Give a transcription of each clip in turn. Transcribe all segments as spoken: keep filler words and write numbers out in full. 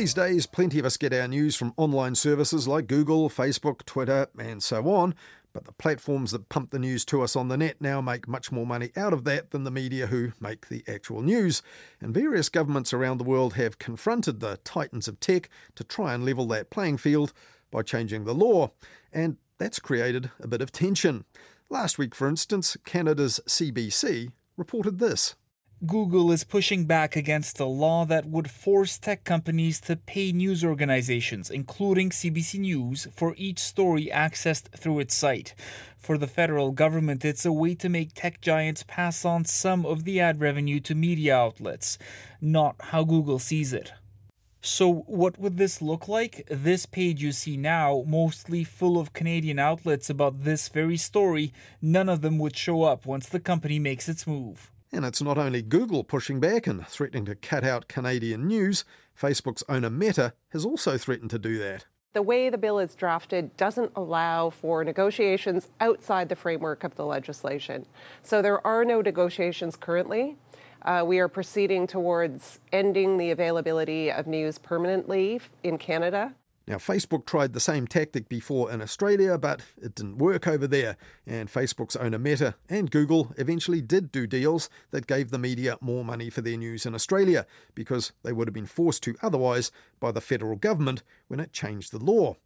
These days, plenty of us get our news from online services like Google, Facebook, Twitter, and so on, but the platforms that pump the news to us on the net now make much more money out of that than the media who make the actual news. And various governments around the world have confronted the titans of tech to try and level that playing field by changing the law. And that's created a bit of tension. Last week, for instance, Canada's C B C reported this. Google is pushing back against a law that would force tech companies to pay news organizations, including C B C News, for each story accessed through its site. For the federal government, it's a way to make tech giants pass on some of the ad revenue to media outlets. Not how Google sees it. So what would this look like? This page you see now, mostly full of Canadian outlets about this very story, none of them would show up once the company makes its move. And it's not only Google pushing back and threatening to cut out Canadian news. Facebook's owner Meta has also threatened to do that. The way the bill is drafted doesn't allow for negotiations outside the framework of the legislation. So there are no negotiations currently. Uh, we are proceeding towards ending the availability of news permanently in Canada. Now, Facebook tried the same tactic before in Australia, but it didn't work over there. And Facebook's owner Meta and Google eventually did do deals that gave the media more money for their news in Australia, because they would have been forced to otherwise by the federal government when it changed the law.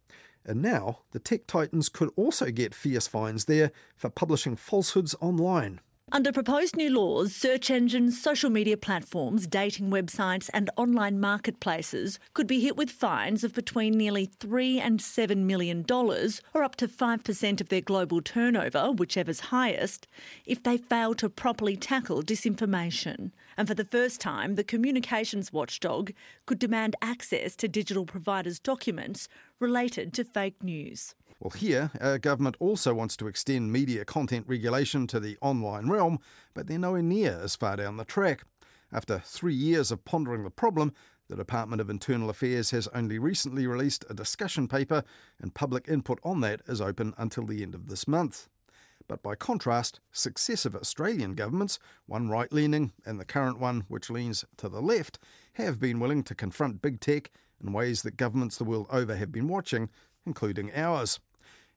And now the tech titans could also get fierce fines there for publishing falsehoods online. Under proposed new laws, search engines, social media platforms, dating websites and online marketplaces could be hit with fines of between nearly three and seven million dollars, or up to five percent of their global turnover, whichever's highest, if they fail to properly tackle disinformation. And for the first time, the communications watchdog could demand access to digital providers' documents related to fake news. Well, here, our government also wants to extend media content regulation to the online realm, but they're nowhere near as far down the track. After three years of pondering the problem, the Department of Internal Affairs has only recently released a discussion paper, and public input on that is open until the end of this month. But by contrast, successive Australian governments, one right-leaning and the current one which leans to the left, have been willing to confront big tech in ways that governments the world over have been watching, including ours.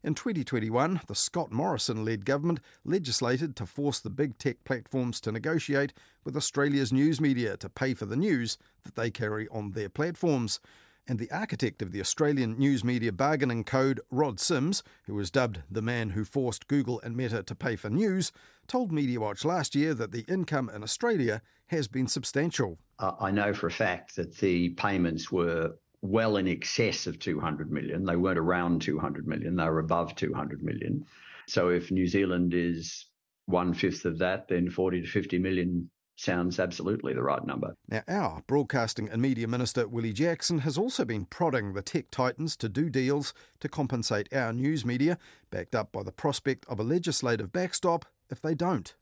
In twenty twenty-one, the Scott Morrison-led government legislated to force the big tech platforms to negotiate with Australia's news media to pay for the news that they carry on their platforms. And the architect of the Australian News Media Bargaining Code, Rod Sims, who was dubbed the man who forced Google and Meta to pay for news, told MediaWatch last year that the income in Australia has been substantial. Uh, I know for a fact that the payments were well in excess of two hundred million. They weren't around two hundred million, they were above two hundred million. So if New Zealand is one-fifth of that, then forty to fifty million sounds absolutely the right number. Now, our Broadcasting and Media Minister, Willie Jackson, has also been prodding the tech titans to do deals to compensate our news media, backed up by the prospect of a legislative backstop if they don't.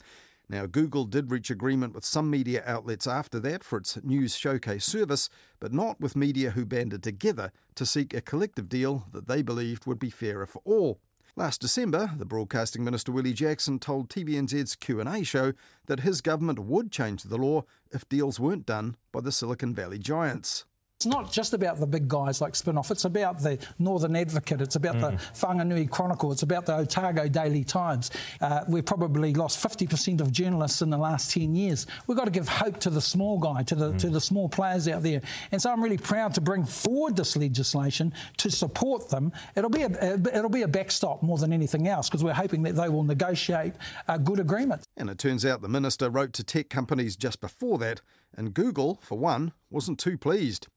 Now, Google did reach agreement with some media outlets after that for its news showcase service, but not with media who banded together to seek a collective deal that they believed would be fairer for all. Last December, the Broadcasting Minister Willie Jackson told T V N Z's Q and A show that his government would change the law if deals weren't done by the Silicon Valley giants. It's not just about the big guys like Spinoff, it's about the Northern Advocate, it's about mm. the Whanganui Chronicle, it's about the Otago Daily Times. Uh, we've probably lost fifty percent of journalists in the last ten years. We've got to give hope to the small guy, to the, mm. to the small players out there. And so I'm really proud to bring forward this legislation to support them. It'll be a, it'll be a backstop more than anything else, because we're hoping that they will negotiate a good agreement. And it turns out the minister wrote to tech companies just before that, and Google, for one, wasn't too pleased.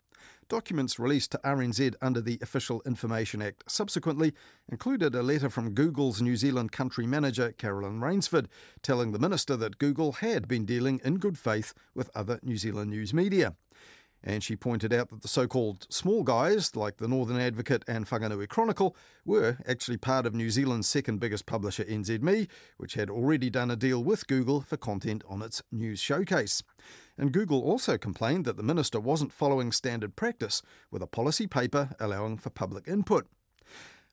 Documents released to R N Z under the Official Information Act subsequently included a letter from Google's New Zealand country manager, Carolyn Rainsford, telling the minister that Google had been dealing in good faith with other New Zealand news media. And she pointed out that the so-called small guys, like the Northern Advocate and Whanganui Chronicle, were actually part of New Zealand's second biggest publisher, N Z M E, which had already done a deal with Google for content on its news showcase. And Google also complained that the minister wasn't following standard practice with a policy paper allowing for public input.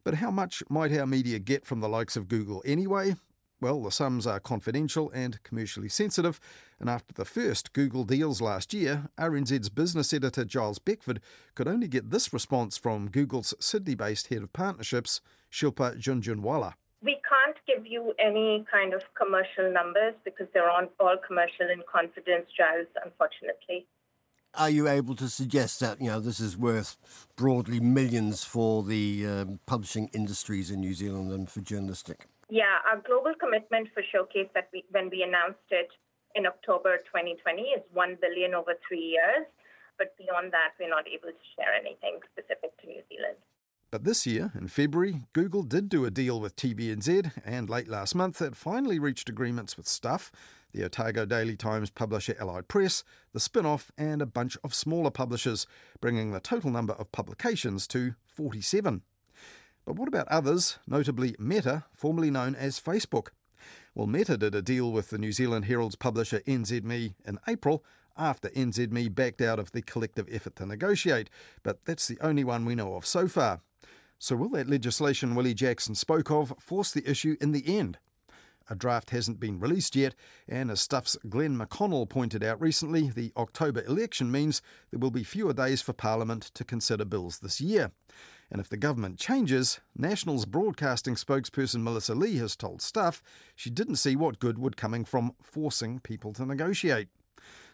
But how much might our media get from the likes of Google anyway? Well, the sums are confidential and commercially sensitive, and after the first Google deals last year, R N Z's business editor Giles Beckford could only get this response from Google's Sydney-based head of partnerships, Shilpa Junjunwala. We can't give you any kind of commercial numbers because they're all commercial in confidence, Giles, unfortunately. Are you able to suggest that, you know, this is worth broadly millions for the um, publishing industries in New Zealand and for journalistic? Yeah, our global commitment for Showcase that we, when we announced it in October twenty twenty is one billion dollars over three years. But beyond that, we're not able to share anything specific to New Zealand. But this year, in February, Google did do a deal with T V N Z, and late last month it finally reached agreements with Stuff, the Otago Daily Times publisher Allied Press, the Spinoff and a bunch of smaller publishers, bringing the total number of publications to forty-seven. But what about others, notably Meta, formerly known as Facebook? Well, Meta did a deal with the New Zealand Herald's publisher N Z M E in April, after N Z M E backed out of the collective effort to negotiate, but that's the only one we know of so far. So will that legislation Willie Jackson spoke of force the issue in the end? A draft hasn't been released yet, and as Stuff's Glenn McConnell pointed out recently, the October election means there will be fewer days for Parliament to consider bills this year. And if the government changes, National's broadcasting spokesperson Melissa Lee has told Stuff she didn't see what good would coming from forcing people to negotiate.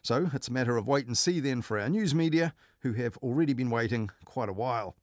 So it's a matter of wait and see then for our news media, who have already been waiting quite a while.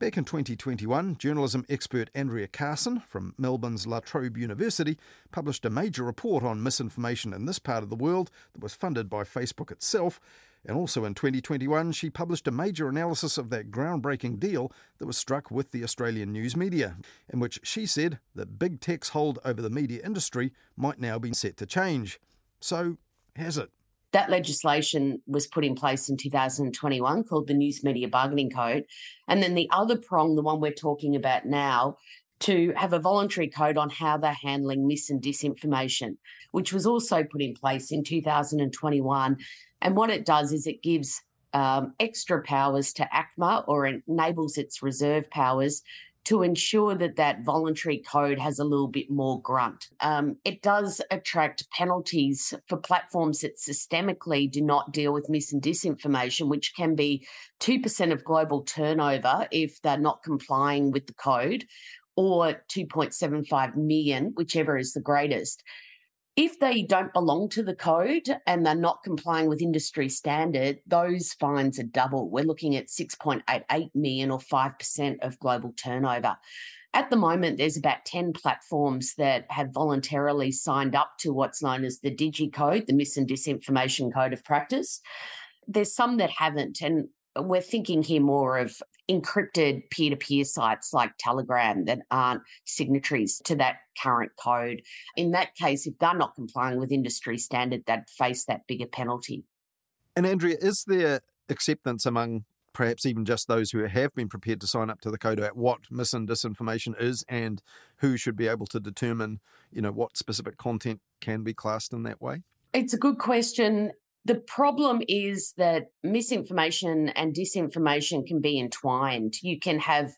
Back in twenty twenty-one, journalism expert Andrea Carson from Melbourne's La Trobe University published a major report on misinformation in this part of the world that was funded by Facebook itself. And also in twenty twenty-one, she published a major analysis of that groundbreaking deal that was struck with the Australian news media, in which she said that big tech's hold over the media industry might now be set to change. So, has it? That legislation was put in place in two thousand twenty-one called the News Media Bargaining Code. And then the other prong, the one we're talking about now, to have a voluntary code on how they're handling mis and disinformation, which was also put in place in two thousand twenty-one. And what it does is it gives um, extra powers to ACMA, or enables its reserve powers, to ensure that that voluntary code has a little bit more grunt. Um, it does attract penalties for platforms that systemically do not deal with mis and disinformation, which can be two percent of global turnover if they're not complying with the code, or two point seven five million, whichever is the greatest. If they don't belong to the code and they're not complying with industry standard, those fines are double. We're looking at six point eight eight million, or five percent of global turnover. At the moment, there's about ten platforms that have voluntarily signed up to what's known as the Digi Code, the Mis and Disinformation Code of Practice. There's some that haven't, and we're thinking here more of encrypted peer-to-peer sites like Telegram that aren't signatories to that current code. In that case, if they're not complying with industry standard, they'd face that bigger penalty. And Andrea, is there acceptance among perhaps even just those who have been prepared to sign up to the code at what mis and disinformation is, and who should be able to determine, you know, what specific content can be classed in that way? It's a good question. The problem is that misinformation and disinformation can be entwined. You can have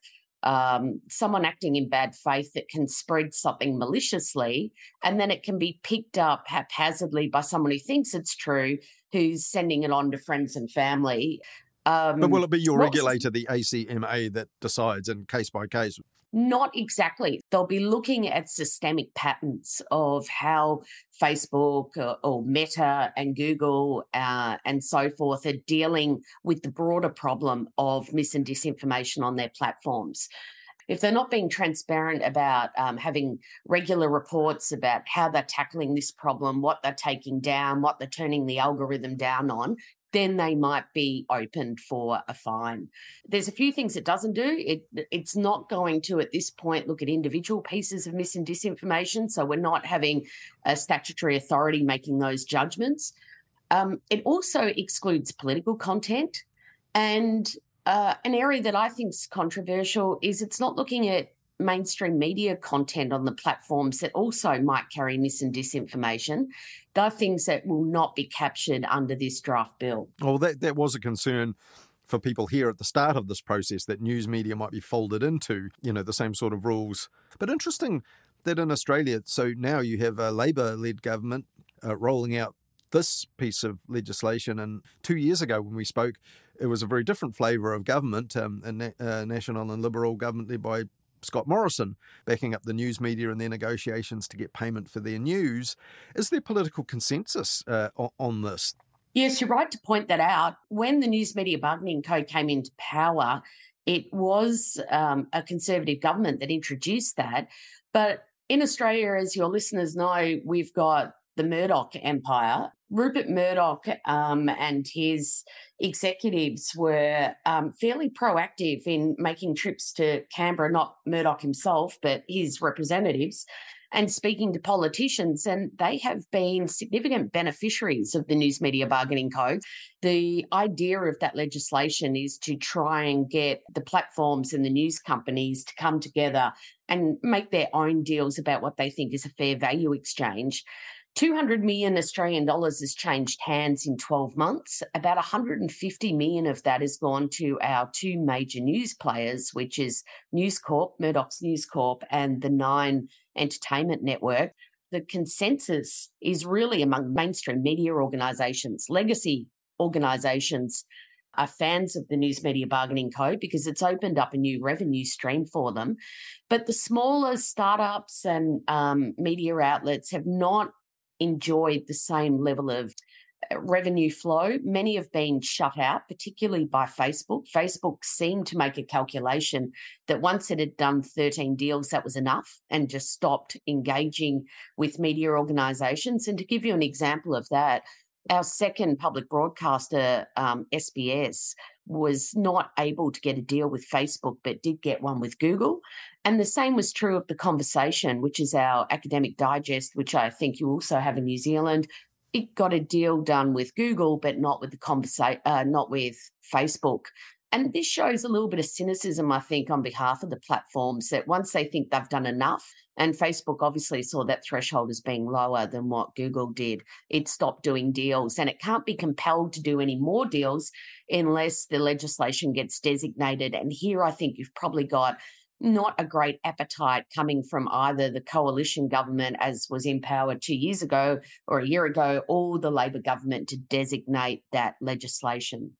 um, someone acting in bad faith that can spread something maliciously, and then it can be picked up haphazardly by someone who thinks it's true, who's sending it on to friends and family. Um, but will it be your regulator, the A C M A, that decides in case by case? Not exactly. They'll be looking at systemic patterns of how Facebook or, or Meta and Google uh, and so forth are dealing with the broader problem of mis and disinformation on their platforms. If they're not being transparent about um, having regular reports about how they're tackling this problem, what they're taking down, what they're turning the algorithm down on, then they might be opened for a fine. There's a few things it doesn't do. It, it's not going to, at this point, look at individual pieces of mis and disinformation, so we're not having a statutory authority making those judgments. Um, it also excludes political content. And uh, an area that I think is controversial is it's not looking at mainstream media content on the platforms that also might carry mis and disinformation. They're things that will not be captured under this draft bill. Well, that, that was a concern for people here at the start of this process, that news media might be folded into, you know, the same sort of rules. But interesting that in Australia, so now you have a Labor-led government uh, rolling out this piece of legislation. And two years ago when we spoke, it was a very different flavour of government, um, a na- uh, national and liberal government led by Scott Morrison, backing up the news media and their negotiations to get payment for their news. Is there political consensus uh, on this? Yes, you're right to point that out. When the News Media Bargaining Code came into power, it was um, a Conservative government that introduced that. But in Australia, as your listeners know, we've got the Murdoch empire. Rupert Murdoch um, and his executives were um, fairly proactive in making trips to Canberra, not Murdoch himself, but his representatives, and speaking to politicians, and they have been significant beneficiaries of the News Media Bargaining Code. The idea of that legislation is to try and get the platforms and the news companies to come together and make their own deals about what they think is a fair value exchange. two hundred million Australian dollars has changed hands in twelve months. About one hundred fifty million of that has gone to our two major news players, which is News Corp, Murdoch's News Corp, and the Nine Entertainment Network. The consensus is really among mainstream media organisations. Legacy organisations are fans of the News Media Bargaining Code because it's opened up a new revenue stream for them. But the smaller startups and um, media outlets have not enjoyed the same level of revenue flow. Many have been shut out, particularly by Facebook. Facebook seemed to make a calculation that once it had done thirteen deals, that was enough, and just stopped engaging with media organisations. And to give you an example of that, our second public broadcaster, um, S B S, was not able to get a deal with Facebook, but did get one with Google. And the same was true of The Conversation, which is our academic digest, which I think you also have in New Zealand. It got a deal done with Google, but not with the conversa- uh, not with Facebook. And this shows a little bit of cynicism, I think, on behalf of the platforms, that once they think they've done enough, and Facebook obviously saw that threshold as being lower than what Google did, it stopped doing deals. And it can't be compelled to do any more deals unless the legislation gets designated. And here I think you've probably got not a great appetite coming from either the coalition government, as was in power two years ago or a year ago, or the Labor government to designate that legislation.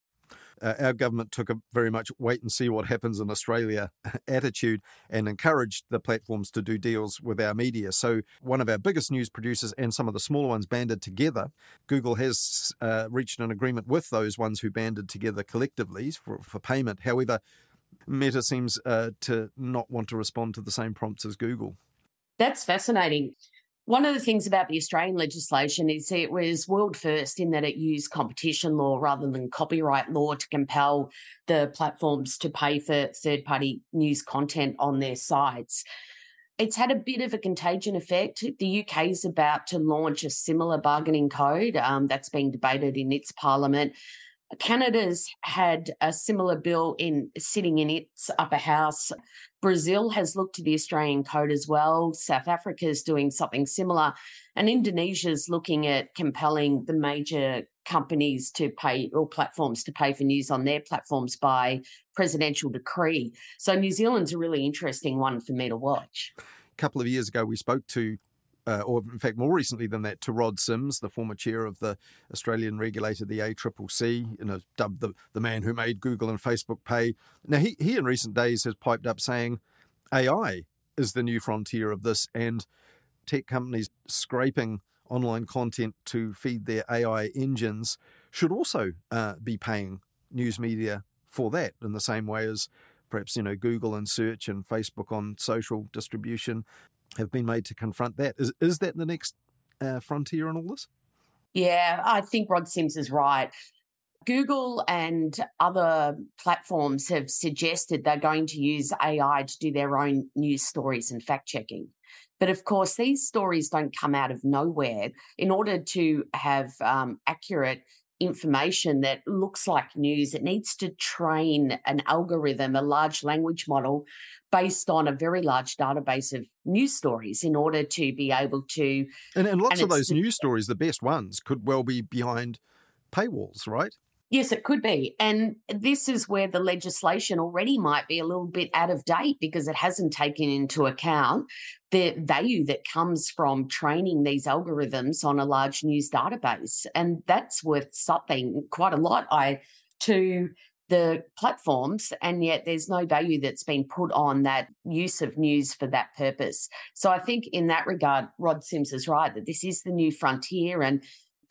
Uh, our government took a very much wait and see what happens in Australia attitude and encouraged the platforms to do deals with our media. So one of our biggest news producers and some of the smaller ones banded together. Google has uh, reached an agreement with those ones who banded together collectively for, for payment. However, Meta seems uh, to not want to respond to the same prompts as Google. That's fascinating. One of the things about the Australian legislation is it was world first in that it used competition law rather than copyright law to compel the platforms to pay for third-party news content on their sites. It's had a bit of a contagion effect. The U K is about to launch a similar bargaining code um, that's being debated in its parliament. Canada's had a similar bill in sitting in its upper house. Brazil has looked to the Australian code as well. South Africa is doing something similar. And Indonesia is looking at compelling the major companies to pay, or platforms to pay for news on their platforms by presidential decree. So New Zealand's a really interesting one for me to watch. A couple of years ago, we spoke to Uh, or in fact more recently than that, to Rod Sims, the former chair of the Australian regulator, the A C C C, you know, dubbed the, the man who made Google and Facebook pay. Now, he, he in recent days has piped up saying A I is the new frontier of this, and tech companies scraping online content to feed their A I engines should also uh, be paying news media for that in the same way as perhaps, you know, Google and search and Facebook on social distribution have been made to confront that. Is is that the next uh, frontier in all this? Yeah, I think Rod Sims is right. Google and other platforms have suggested they're going to use A I to do their own news stories and fact-checking. But of course, these stories don't come out of nowhere. In order to have um, accurate information that looks like news, it needs to train an algorithm, a large language model based on a very large database of news stories in order to be able to... And, and lots and of those news stories, the best ones, could well be behind paywalls, right? Yes, it could be. And this is where the legislation already might be a little bit out of date because it hasn't taken into account the value that comes from training these algorithms on a large news database. And that's worth something, quite a lot, I to the platforms, and yet there's no value that's been put on that use of news for that purpose. So I think in that regard, Rod Sims is right, that this is the new frontier, and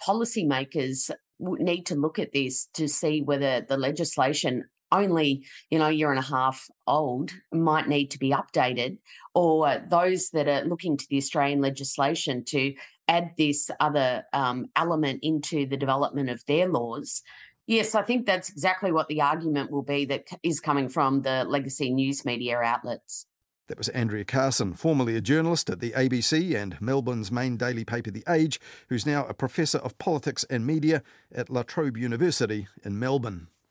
policymakers need to look at this to see whether the legislation, only, you know, a year and a half old, might need to be updated, or those that are looking to the Australian legislation to add this other um, element into the development of their laws. Yes, I think that's exactly what the argument will be that is coming from the legacy news media outlets. That was Andrea Carson, formerly a journalist at the A B C and Melbourne's main daily paper The Age, who's now a professor of politics and media at La Trobe University in Melbourne.